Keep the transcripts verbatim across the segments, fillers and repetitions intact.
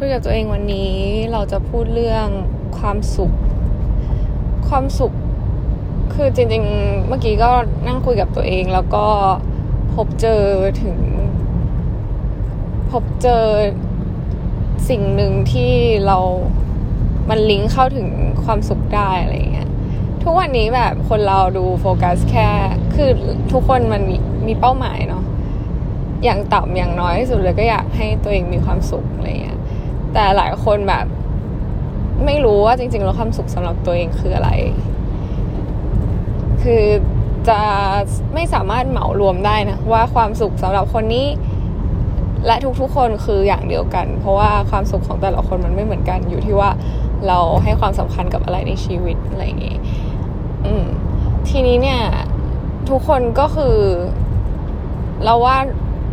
คุยกับตัวเองวันนี้เราจะพูดเรื่องความสุขความสุขคือจริงๆเมื่อกี้ก็นั่งคุยกับตัวเองแล้วก็พบเจอถึงพบเจอสิ่งหนึ่งที่เรามันลิงก์เข้าถึงความสุขได้อะไรอย่างเงี้ยทุกวันนี้แบบคนเราดูโฟกัสแค่คือทุกคนมันมีมีเป้าหมายเนาะอย่างต่ำอย่างน้อยที่สุดเลยก็อยากให้ตัวเองมีความสุขอะไรเงี้ยแต่หลายคนแบบไม่รู้ว่าจริงๆแล้วความสุขสำหรับตัวเองคืออะไรคือจะไม่สามารถเหมารวมได้นะว่าความสุขสำหรับคนนี้และทุกๆคนคืออย่างเดียวกันเพราะว่าความสุขของแต่ละคนมันไม่เหมือนกันอยู่ที่ว่าเราให้ความสำคัญกับอะไรในชีวิตอะไรอย่างงี้อืมทีนี้เนี่ยทุกคนก็คือเราว่า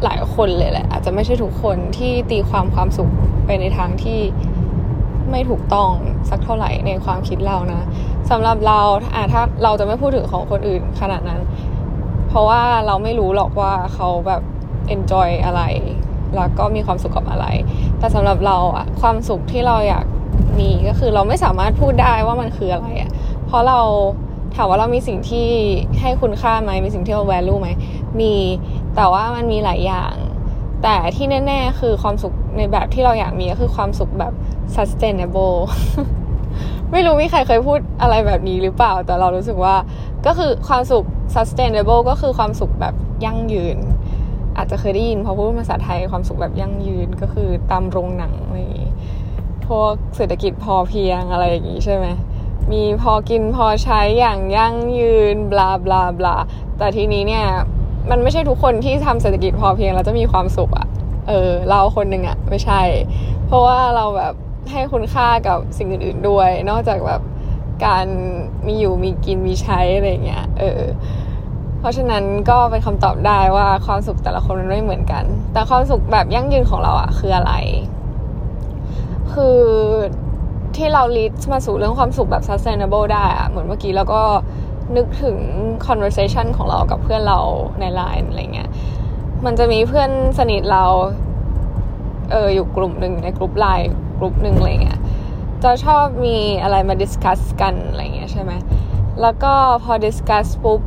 หลายคนเลยแหละอาจจะไม่ใช่ทุกคนที่ตีความความสุขไปในทางที่ไม่ถูกต้องสักเท่าไหร่ในความคิดเรานะสำหรับเราอ่ะถ้าเราจะไม่พูดถึงของคนอื่นขนาดนั้นเพราะว่าเราไม่รู้หรอกว่าเขาแบบ enjoy อะไรแล้วก็มีความสุขกับอะไรแต่สำหรับเราอ่ะความสุขที่เราอยากมีก็คือเราไม่สามารถพูดได้ว่ามันคืออะไรอ่ะเพราะเราถามว่าเรามีสิ่งที่ให้คุณค่าไหมมีสิ่งที่เรา value ไหมมีแต่ว่ามันมีหลายอย่างแต่ที่แน่ๆคือความสุขในแบบที่เราอยากมีก็คือความสุขแบบ sustainable ไม่รู้มีใครเคยพูดอะไรแบบนี้หรือเปล่าแต่เรารู้สึกว่าก็คือความสุข sustainable ก็คือความสุขแบบยั่งยืนอาจจะเคยได้ยินพอพูดภาษาไทยความสุขแบบยั่งยืนก็คือตามโรงหนังอะไรอย่างงี้พวกเศรษฐกิจพอเพียงอะไรอย่างงี้ใช่ไหมมีพอกินพอใช้อย่างยั่งยืนบลาบลาบลาแต่ทีนี้เนี่ยมันไม่ใช่ทุกคนที่ทำเศรษฐกิจพอเพียงแล้วจะมีความสุขอ่ะเออเราคนหนึ่งอ่ะไม่ใช่เพราะว่าเราแบบให้คุณค่ากับสิ่งอื่นๆด้วยนอกจากแบบการมีอยู่มีกินมีใช้อะไรเงี้ยเออเพราะฉะนั้นก็เป็นคำตอบได้ว่าความสุขแต่ละคนมันไม่เหมือนกันแต่ความสุขแบบยั่งยืนของเราอ่ะคืออะไรคือที่เรา lead มาสู่เรื่องความสุขแบบ sustainable ได้อ่ะเหมือนเมื่อกี้แล้วก็นึกถึง conversation ของเรากับเพื่อนเราใน ไลน์ อะไรเงี้ยมันจะมีเพื่อนสนิทเราเอออยู่กลุ่มหนึ่งในกลุ่ม ไลน์ กลุ่มหนึ่งอะไรเงี้ยจะชอบมีอะไรมา discuss กันอะไรเงี้ยใช่ไหมแล้วก็พอ discuss ปุ๊บ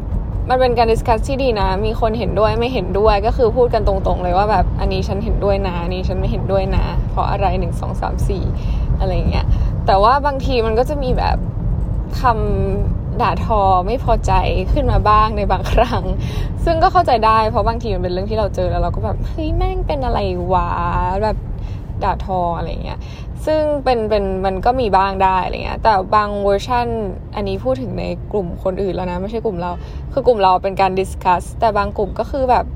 มันเป็นการ discuss ที่ดีนะมีคนเห็นด้วยไม่เห็นด้วยก็คือพูดกันตรงๆเลยว่าแบบอันนี้ฉันเห็นด้วยนะอันนี้ฉันไม่เห็นด้วยนะเพราะอะไรหนึ่งสองสามสี่อะไรเงี้ยแต่ว่าบางทีมันก็จะมีแบบคำด่าทอไม่พอใจขึ้นมาบ้างในบางครั้งซึ่งก็เข้าใจได้เพราะบางทีมันเป็นเรื่องที่เราเจอแล้วเราก็แบบเฮ้ยแม่งเป็นอะไรวะแบบด่าทออะไรเงี้ยซึ่งเป็นเป็นมันก็มีบ้างได้อะไรเงี้ยแต่บางเวอร์ชันอันนี้พูดถึงในกลุ่มคนอื่นแล้วนะไม่ใช่กลุ่มเราคือกลุ่มเราเป็นการดิสคัสแต่บางกลุ่มก็คือแบบ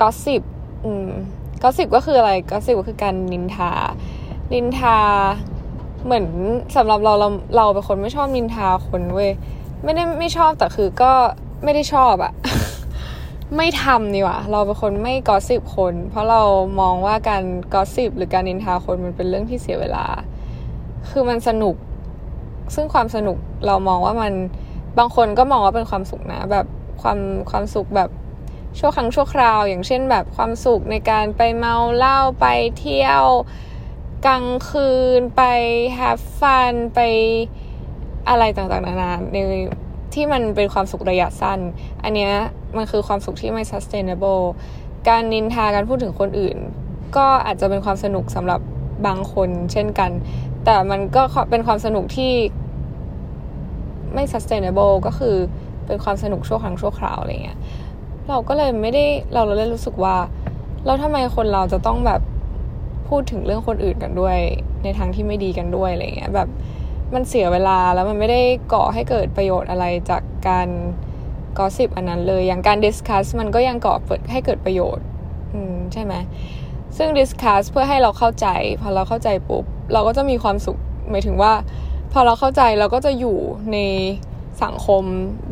กอสซิปอืมกอสซิปก็คืออะไรกอสซิปก็คือการนินทานินทาเหมือนสำหรับเราเราเราเป็นคนไม่ชอบนินทาคนเว้ยไม่ได้ไม่ชอบแต่คือก็ไม่ได้ชอบอะ ไม่ทำนี่หว่าเราเป็นคนไม่กอสซิปคนเพราะเรามองว่าการกอสซิปหรือการนินทาคนมันเป็นเรื่องที่เสียเวลาคือมันสนุกซึ่งความสนุกเรามองว่ามันบางคนก็มองว่าเป็นความสุขนะแบบความความสุขแบบชั่วครั้งชั่วคราวอย่างเช่นแบบความสุขในการไปเมาเหล้าไปเที่ยวกลางคืนไป have fun ไปอะไรต่างๆนานาในที่มันเป็นความสุขระยะสั้นอันเนี้ยมันคือความสุขที่ไม่ sustainable การนินทาการพูดถึงคนอื่นก็อาจจะเป็นความสนุกสำหรับบางคนเช่นกันแต่มันก็เป็นความสนุกที่ไม่ sustainable ก็คือเป็นความสนุกชั่วครั้งชั่วคราวอะไรเงี้ยเราก็เลยไม่ได้เราเลยรู้สึกว่าเราทำไมคนเราจะต้องแบบพูดถึงเรื่องคนอื่นกันด้วยในทางที่ไม่ดีกันด้วยอะไรเงี้ยแบบมันเสียเวลาแล้วมันไม่ได้ก่อให้เกิดประโยชน์อะไรจากการกอสซิปอันนั้นเลยอย่างการดิสคัสมันก็ยังก่อเปิดให้เกิดประโยชน์อืมใช่ไหมซึ่งดิสคัสเพื่อให้เราเข้าใจพอเราเข้าใจปุ๊บเราก็จะมีความสุขหมายถึงว่าพอเราเข้าใจเราก็จะอยู่ในสังคม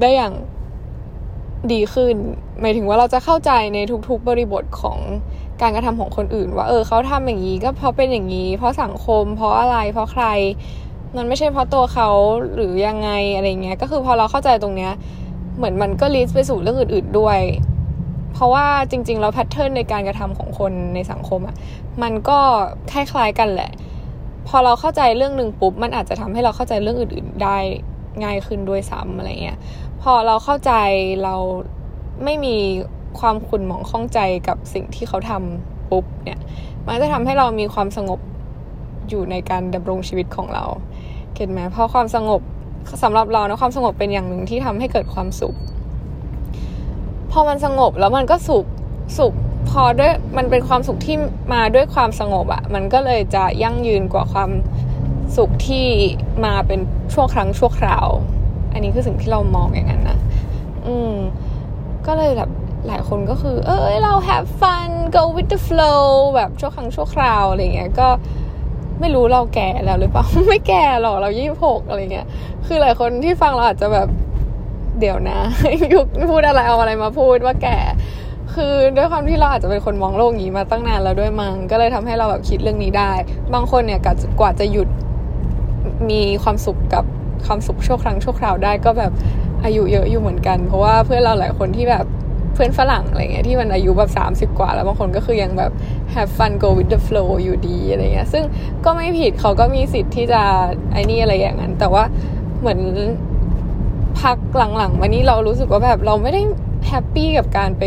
ได้อย่างดีขึ้นหมายถึงว่าเราจะเข้าใจในทุกๆบริบทของการกระทำของคนอื่นว่าเออเขาทำอย่างนี้ก็เพราะเป็นอย่างนี้เพราะสังคมเพราะอะไรเพราะใครมันไม่ใช่เพราะตัวเขาหรือยังไงอะไรเงี้ยก็คือพอเราเข้าใจตรงเนี้ยเหมือนมันก็ลีดไปสู่เรื่องอื่นๆด้วย เพราะว่าจริงๆแล้วแพทเทิร์นในการกระทำของคนในสังคมอ่ะมันก็คล้ายๆกันแหละพอเราเข้าใจเรื่องนึงปุ๊บมันอาจจะทำให้เราเข้าใจเรื่องอื่นๆได้ง่ายขึ้นด้วยซ้ำอะไรเงี้ยพอเราเข้าใจเราไม่มีความขุ่นหมองข้องใจกับสิ่งที่เขาทำปุ๊บเนี่ยมันจะทำให้เรามีความสงบอยู่ในการดำรงชีวิตของเราเก็ทไหมเพราะความสงบสำหรับเรานะความสงบเป็นอย่างหนึ่งที่ทำให้เกิดความสุขพอมันสงบแล้วมันก็สุขสุขพอด้วยมันเป็นความสุขที่มาด้วยความสงบอะมันก็เลยจะยั่งยืนกว่าความสุขที่มาเป็นชั่วครั้งชั่วคราวอันนี้คือสิ่งที่เรามองอย่างนั้นนะอืมก็เลยแบบหลายคนก็คือเออเรา have fun go with the flow แบบชั่วครั้งชั่วคราวอะไรเงี้ยก็ไม่รู้เราแก่แล้วหรือเปล่า ไม่แก่หรอกเรายี่สิบหกอะไรเงี้ยคือหลายคนที่ฟังเราอาจจะแบบเดี๋ยวนะ ยุคพูดอะไรเอาอะไรมาพูดว่าแก่คือด้วยความที่เราอาจจะเป็นคนมองโลกนี้มาตั้งนานแล้วด้วยมั้งก็เลยทำให้เราแบบคิดเรื่องนี้ได้บางคนเนี่ยกว่าจะหยุดมีความสุขกับความสุขชั่วครั้งชั่วคราวได้ก็แบบอายุเยอะอยู่เหมือนกันเพราะว่าเพื่อนเราหลายคนที่แบบเพื่อนฝรั่งอะไรเงี้ยที่มันอายุแบบสามสิบกว่าแล้วบางคนก็คือยังแบบ have fun go with the flow อยู่ดีอะไรเงี้ยซึ่งก็ไม่ผิดเขาก็มีสิทธิ์ที่จะไอ้นี่อะไรอย่างนั้นแต่ว่าเหมือนพักหลังๆมานี้เรารู้สึกว่าแบบเราไม่ได้แฮปปี้กับการไป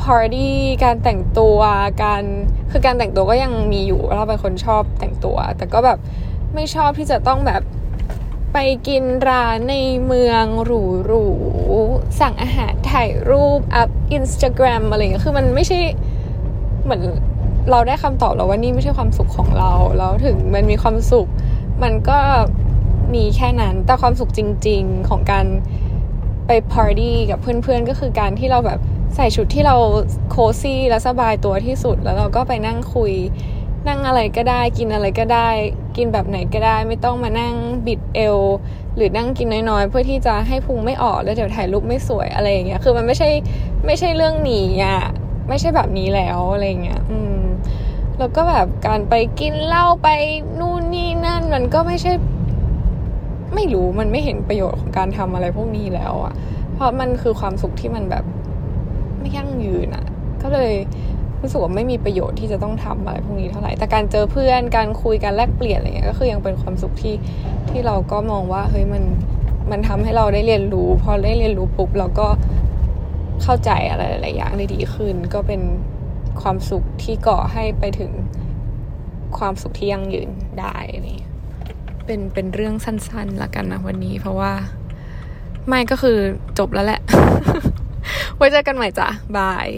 ปาร์ตี้การแต่งตัวการคือการแต่งตัวก็ยังมีอยู่เราเป็นคนชอบแต่งตัวแต่ก็แบบไม่ชอบที่จะต้องแบบไปกินร้านในเมืองหรูๆสั่งอาหารถ่ายรูปอัพ Instagram อะไรเงี้ยคือมันไม่ใช่เหมือนเราได้คำตอบแล้วว่านี่ไม่ใช่ความสุขของเราแล้วถึงมันมีความสุขมันก็มีแค่นั้นแต่ความสุขจริงๆของการไปปาร์ตี้กับเพื่อนๆก็คือการที่เราแบบใส่ชุดที่เราโคซี่และสบายตัวที่สุดแล้วเราก็ไปนั่งคุยนั่งอะไรก็ได้กินอะไรก็ได้กินแบบไหนก็ได้ไม่ต้องมานั่งบิดเอวหรือนั่งกินน้อยๆเพื่อที่จะให้พุงไม่ออกแล้วเดี๋ยวถ่ายรูปไม่สวยอะไรอย่างเงี้ยคือมันไม่ใช่ไม่ใช่เรื่องหนีอ่ะไม่ใช่แบบนี้แล้วอะไรอย่างเงี้ยอืมแล้วก็แบบการไปกินเหล้าไปนู่นนี่นั่นมันก็ไม่ใช่ไม่รู้มันไม่เห็นประโยชน์ของการทำอะไรพวกนี้แล้วอ่ะเพราะมันคือความสุขที่มันแบบไม่ยั่งยืนอ่ะก็เลยรู้สึกว่าไม่มีประโยชน์ที่จะต้องทำอะไรพวกนี้เท่าไหร่แต่การเจอเพื่อนการคุยการแลกเปลี่ยนอะไรเงี้ยก็คือยังเป็นความสุขที่ที่เราก็มองว่าเฮ้ยมันมันทำให้เราได้เรียนรู้พอได้เรียนรู้ปุ๊บเราก็เข้าใจอะไรหลายอย่างได้ดีขึ้นก็เป็นความสุขที่ก่อให้ไปถึงความสุขที่ยั่งยืนได้นี่เป็นเป็นเรื่องสั้นๆละกันนะวันนี้เพราะว่าไม่ก็คือจบแล้วแหละไว้เจอกันใหม่จ้ะบาย